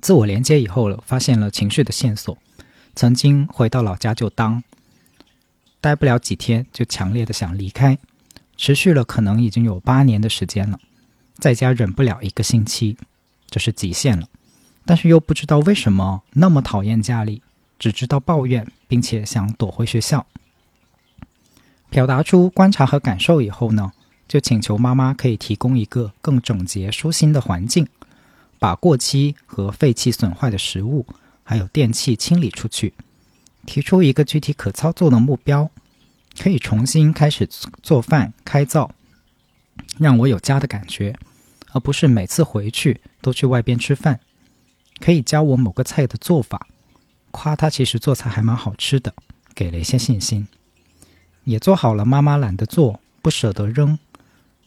自我连接以后了，发现了情绪的线索，曾经回到老家就当待不了几天就强烈的想离开，持续了可能已经有八年的时间了，在家忍不了一个星期，这是极限了。但是又不知道为什么那么讨厌家里，只知道抱怨，并且想躲回学校。表达出观察和感受以后呢，就请求妈妈可以提供一个更整洁舒心的环境，把过期和废弃损坏的食物还有电器清理出去，提出一个具体可操作的目标，可以重新开始做饭开灶，让我有家的感觉，而不是每次回去都去外边吃饭。可以教我某个菜的做法，夸他其实做菜还蛮好吃的，给了一些信心。也做好了妈妈懒得做不舍得扔，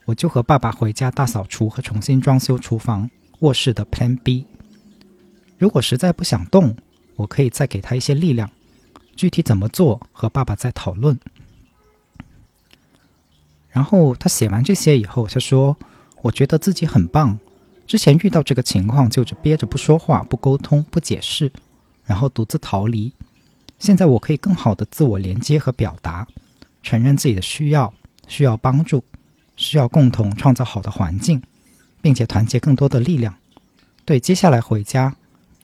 我就和爸爸回家大扫除和重新装修厨房卧室的 Plan B。 如果实在不想动，我可以再给他一些力量，具体怎么做和爸爸再讨论。然后他写完这些以后，他说我觉得自己很棒，之前遇到这个情况就只憋着不说话不沟通不解释，然后独自逃离。现在我可以更好的自我连接和表达，承认自己的需要，需要帮助，需要共同创造好的环境，并且团结更多的力量，对接下来回家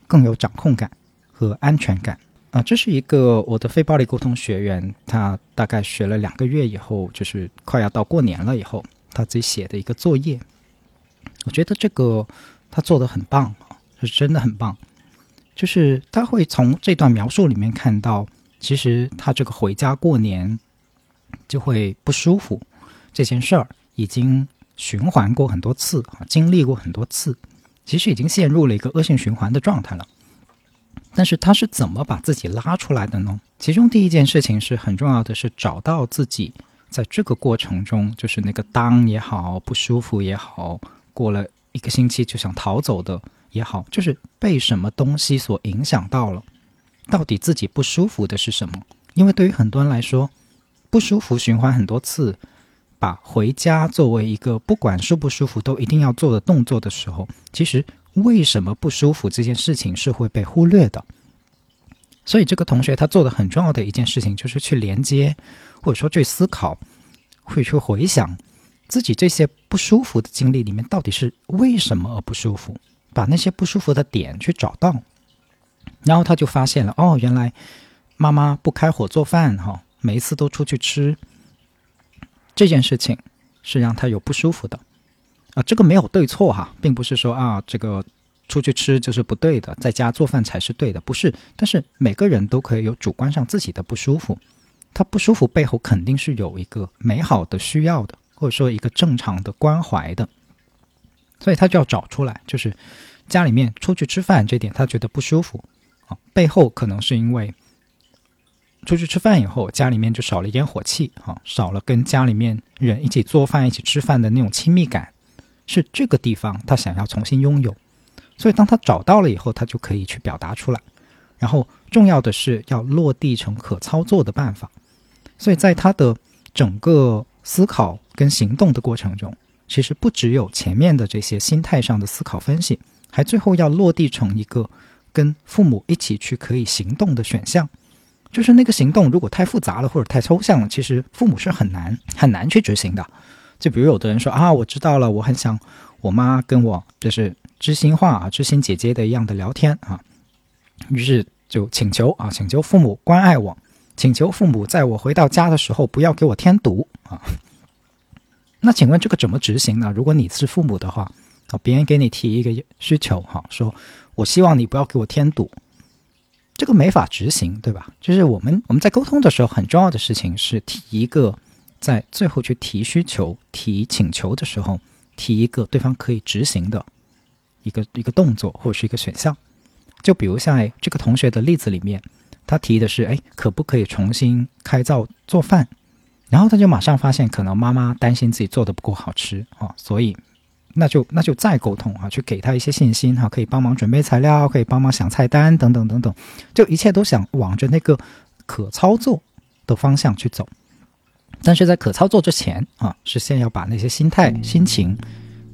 更有掌控感和安全感。啊，这是一个我的非暴力沟通学员，他大概学了两个月以后，就是快要到过年了以后，他自己写的一个作业。我觉得这个他做的很棒，是真的很棒。就是他会从这段描述里面看到，其实他这个回家过年就会不舒服这件事儿，已经循环过很多次，经历过很多次，其实已经陷入了一个恶性循环的状态了。但是他是怎么把自己拉出来的呢？其中第一件事情是很重要的，是找到自己在这个过程中，就是那个当也好，不舒服也好，过了一个星期就想逃走的也好，就是被什么东西所影响到了，到底自己不舒服的是什么。因为对于很多人来说，不舒服循环很多次，把回家作为一个不管舒不舒服都一定要做的动作的时候，其实为什么不舒服这件事情是会被忽略的。所以这个同学他做的很重要的一件事情，就是去连接，或者说去思考，会去回想自己这些不舒服的经历里面到底是为什么而不舒服，把那些不舒服的点去找到。然后他就发现了，哦，原来妈妈不开火做饭、哦、每一次都出去吃这件事情是让他有不舒服的。啊、这个没有对错哈，并不是说啊，这个出去吃就是不对的，在家做饭才是对的，不是。但是每个人都可以有主观上自己的不舒服，他不舒服背后肯定是有一个美好的需要的，或者说一个正常的关怀的。所以他就要找出来，就是家里面出去吃饭这点他觉得不舒服、啊、背后可能是因为出去吃饭以后家里面就少了烟火气、啊、少了跟家里面人一起做饭一起吃饭的那种亲密感，是这个地方他想要重新拥有。所以当他找到了以后，他就可以去表达出来，然后重要的是要落地成可操作的办法。所以在他的整个思考跟行动的过程中，其实不只有前面的这些心态上的思考分析，还最后要落地成一个跟父母一起去可以行动的选项。就是那个行动如果太复杂了或者太抽象了，其实父母是很难很难去执行的。就比如有的人说啊，我知道了，我很想我妈跟我就是知心话啊，知心姐姐的一样的聊天啊，于是就请求啊，请求父母关爱我，请求父母在我回到家的时候不要给我添堵啊。那请问这个怎么执行呢？如果你是父母的话，别人给你提一个需求哈，说我希望你不要给我添堵，这个没法执行，对吧？就是我们我们在沟通的时候很重要的事情是提一个，在最后去提需求提请求的时候，提一个对方可以执行的一个一个动作或者是一个选项。就比如像这个同学的例子里面，他提的是哎，可不可以重新开灶做饭，然后他就马上发现可能妈妈担心自己做的不够好吃、啊、所以那就那就再沟通啊，去给他一些信心啊，可以帮忙准备材料，可以帮忙想菜单等等等等，就一切都想往着那个可操作的方向去走。但是在可操作之前啊，是先要把那些心态心情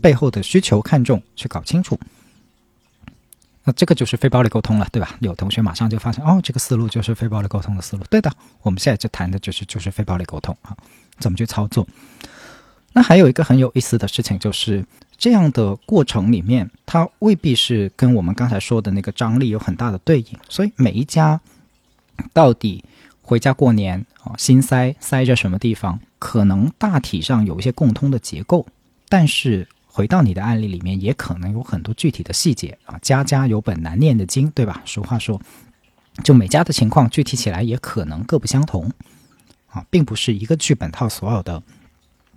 背后的需求看重去搞清楚。那这个就是非暴力沟通了，对吧？有同学马上就发现哦，这个思路就是非暴力沟通的思路。对的，我们现在就谈的就是就是非暴力沟通啊，怎么去操作。那还有一个很有意思的事情，就是这样的过程里面，它未必是跟我们刚才说的那个张力有很大的对应，所以每一家到底回家过年啊，心塞塞着什么地方，可能大体上有一些共通的结构，但是回到你的案例里面，也可能有很多具体的细节啊，家家有本难念的经，对吧？俗话说，就每家的情况具体起来也可能各不相同啊，并不是一个剧本套所有的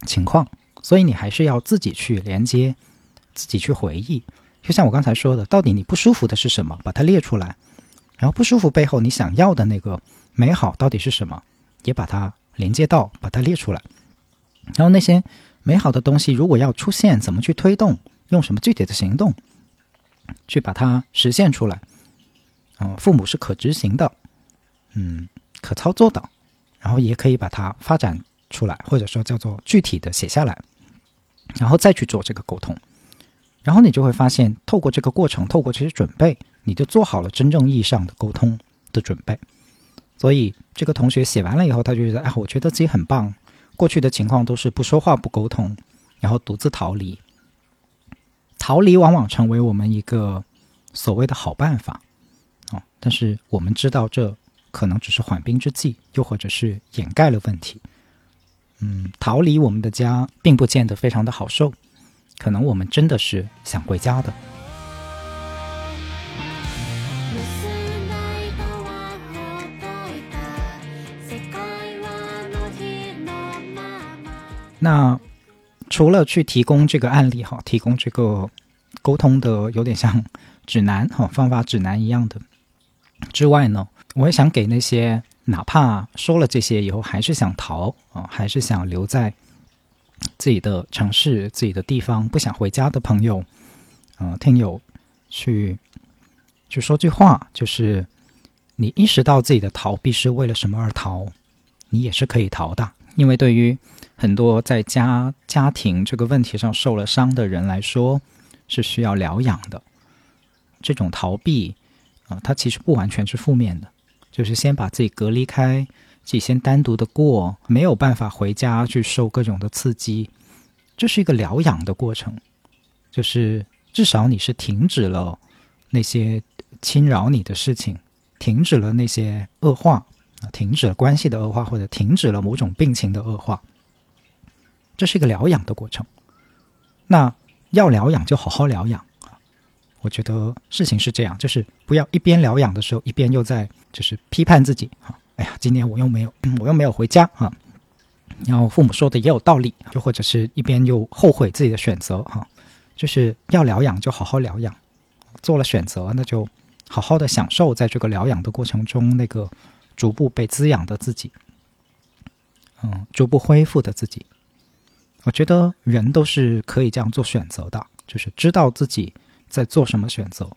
情况，所以你还是要自己去连接，自己去回忆。就像我刚才说的，到底你不舒服的是什么，把它列出来，然后不舒服背后你想要的那个美好到底是什么，也把它连接到，把它列出来。然后那些美好的东西如果要出现，怎么去推动，用什么具体的行动去把它实现出来、呃、父母是可执行的，嗯，可操作的，然后也可以把它发展出来，或者说叫做具体的写下来，然后再去做这个沟通。然后你就会发现，透过这个过程，透过这些准备，你就做好了真正意义上的沟通的准备。所以这个同学写完了以后，他就觉得哎，我觉得自己很棒，过去的情况都是不说话不沟通，然后独自逃离。逃离往往成为我们一个所谓的好办法、哦、但是我们知道这可能只是缓兵之计，又或者是掩盖了问题。嗯，逃离我们的家并不见得非常的好受，可能我们真的是想回家的。那除了去提供这个案例，提供这个沟通的有点像指南，方法指南一样的之外呢，我也想给那些哪怕说了这些以后还是想逃，还是想留在自己的城市自己的地方不想回家的朋友、呃、听友去去说句话，就是你意识到自己的逃避是为了什么而逃，你也是可以逃的。因为对于很多在家家庭这个问题上受了伤的人来说，是需要疗养的。这种逃避、呃、它其实不完全是负面的，就是先把自己隔离开，自己先单独的过，没有办法回家去受各种的刺激，这是一个疗养的过程。就是至少你是停止了那些侵扰你的事情，停止了那些恶化，停止了关系的恶化，或者停止了某种病情的恶化，这是一个疗养的过程。那要疗养就好好疗养，我觉得事情是这样，就是不要一边疗养的时候一边又在就是批判自己，哎呀，今天我又没有我又没有回家啊，然后父母说的也有道理，又或者是一边又后悔自己的选择啊，就是要疗养就好好疗养，做了选择那就好好的享受在这个疗养的过程中那个逐步被滋养的自己，嗯，逐步恢复的自己。我觉得人都是可以这样做选择的，就是知道自己在做什么选择，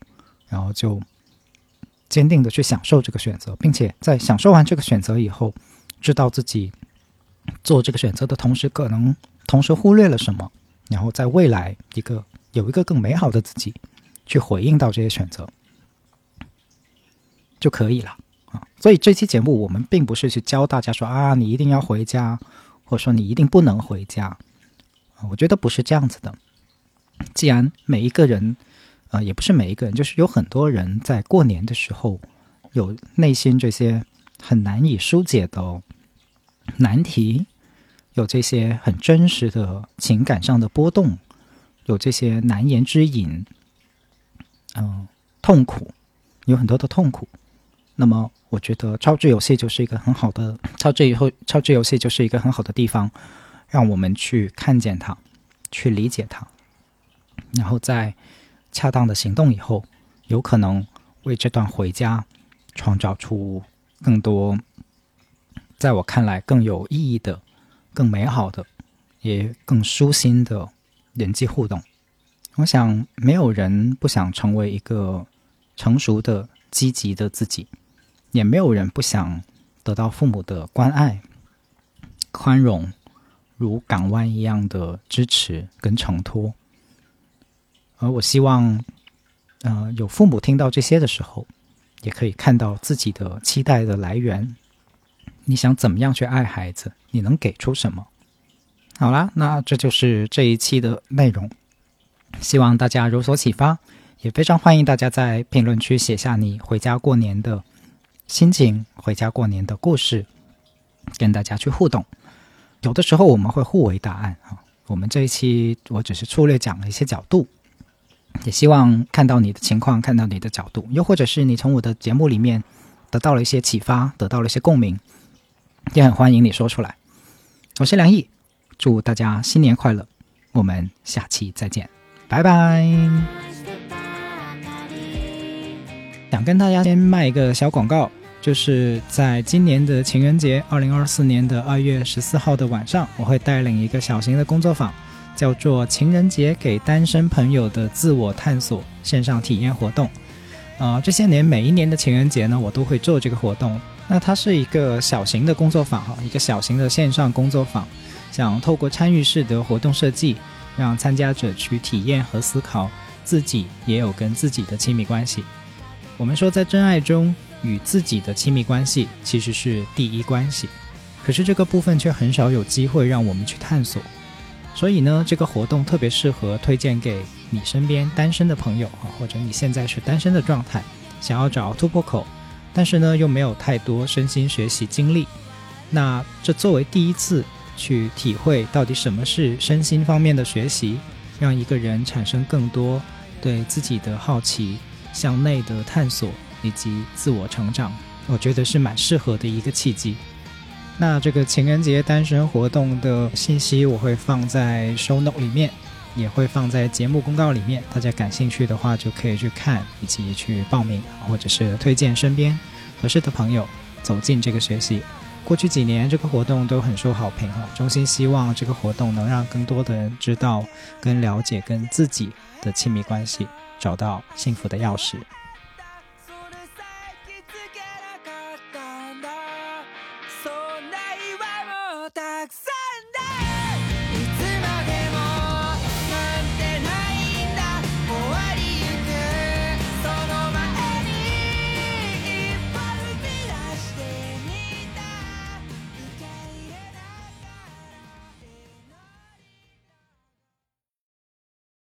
然后就坚定的去享受这个选择，并且在享受完这个选择以后，知道自己做这个选择的同时，可能同时忽略了什么，然后在未来一个有一个更美好的自己去回应到这些选择就可以了啊。所以这期节目我们并不是去教大家说啊，你一定要回家，或者说你一定不能回家啊，我觉得不是这样子的。既然每一个人呃，也不是每一个人，就是有很多人在过年的时候有内心这些很难以疏解的难题，有这些很真实的情感上的波动，有这些难言之隐、呃、痛苦，有很多的痛苦。那么我觉得超智游戏就是一个很好的超智以后超智游戏就是一个很好的地方，让我们去看见它，去理解它，然后在恰当的行动以后，有可能为这段回家创造出更多在我看来更有意义的、更美好的也更舒心的人际互动。我想没有人不想成为一个成熟的积极的自己，也没有人不想得到父母的关爱、宽容，如港湾一样的支持跟承托。而我希望、呃、有父母听到这些的时候，也可以看到自己的期待的来源，你想怎么样去爱孩子，你能给出什么。好啦，那这就是这一期的内容，希望大家有所启发，也非常欢迎大家在评论区写下你回家过年的心情，回家过年的故事，跟大家去互动。有的时候我们会互为答案，我们这一期我只是粗略讲了一些角度，也希望看到你的情况，看到你的角度，又或者是你从我的节目里面得到了一些启发，得到了一些共鸣，也很欢迎你说出来。我是梁毅，祝大家新年快乐，我们下期再见，拜拜。想跟大家先卖一个小广告，就是在今年的情人节二零二四年的二月十四号的晚上，我会带领一个小型的工作坊，叫做情人节给单身朋友的自我探索线上体验活动。呃，这些年每一年的情人节呢，我都会做这个活动。那它是一个小型的工作坊，一个小型的线上工作坊，想透过参与式的活动设计，让参加者去体验和思考自己也有跟自己的亲密关系。我们说在真爱中与自己的亲密关系其实是第一关系，可是这个部分却很少有机会让我们去探索。所以呢，这个活动特别适合推荐给你身边单身的朋友，或者你现在是单身的状态，想要找突破口，但是呢又没有太多身心学习经历。那这作为第一次去体会到底什么是身心方面的学习，让一个人产生更多对自己的好奇、向内的探索以及自我成长，我觉得是蛮适合的一个契机。那这个情人节单身活动的信息我会放在 show note 里面，也会放在节目公告里面，大家感兴趣的话就可以去看以及去报名，或者是推荐身边合适的朋友走进这个学习。过去几年这个活动都很受好评，衷心希望这个活动能让更多的人知道跟了解跟自己的亲密关系，找到幸福的钥匙。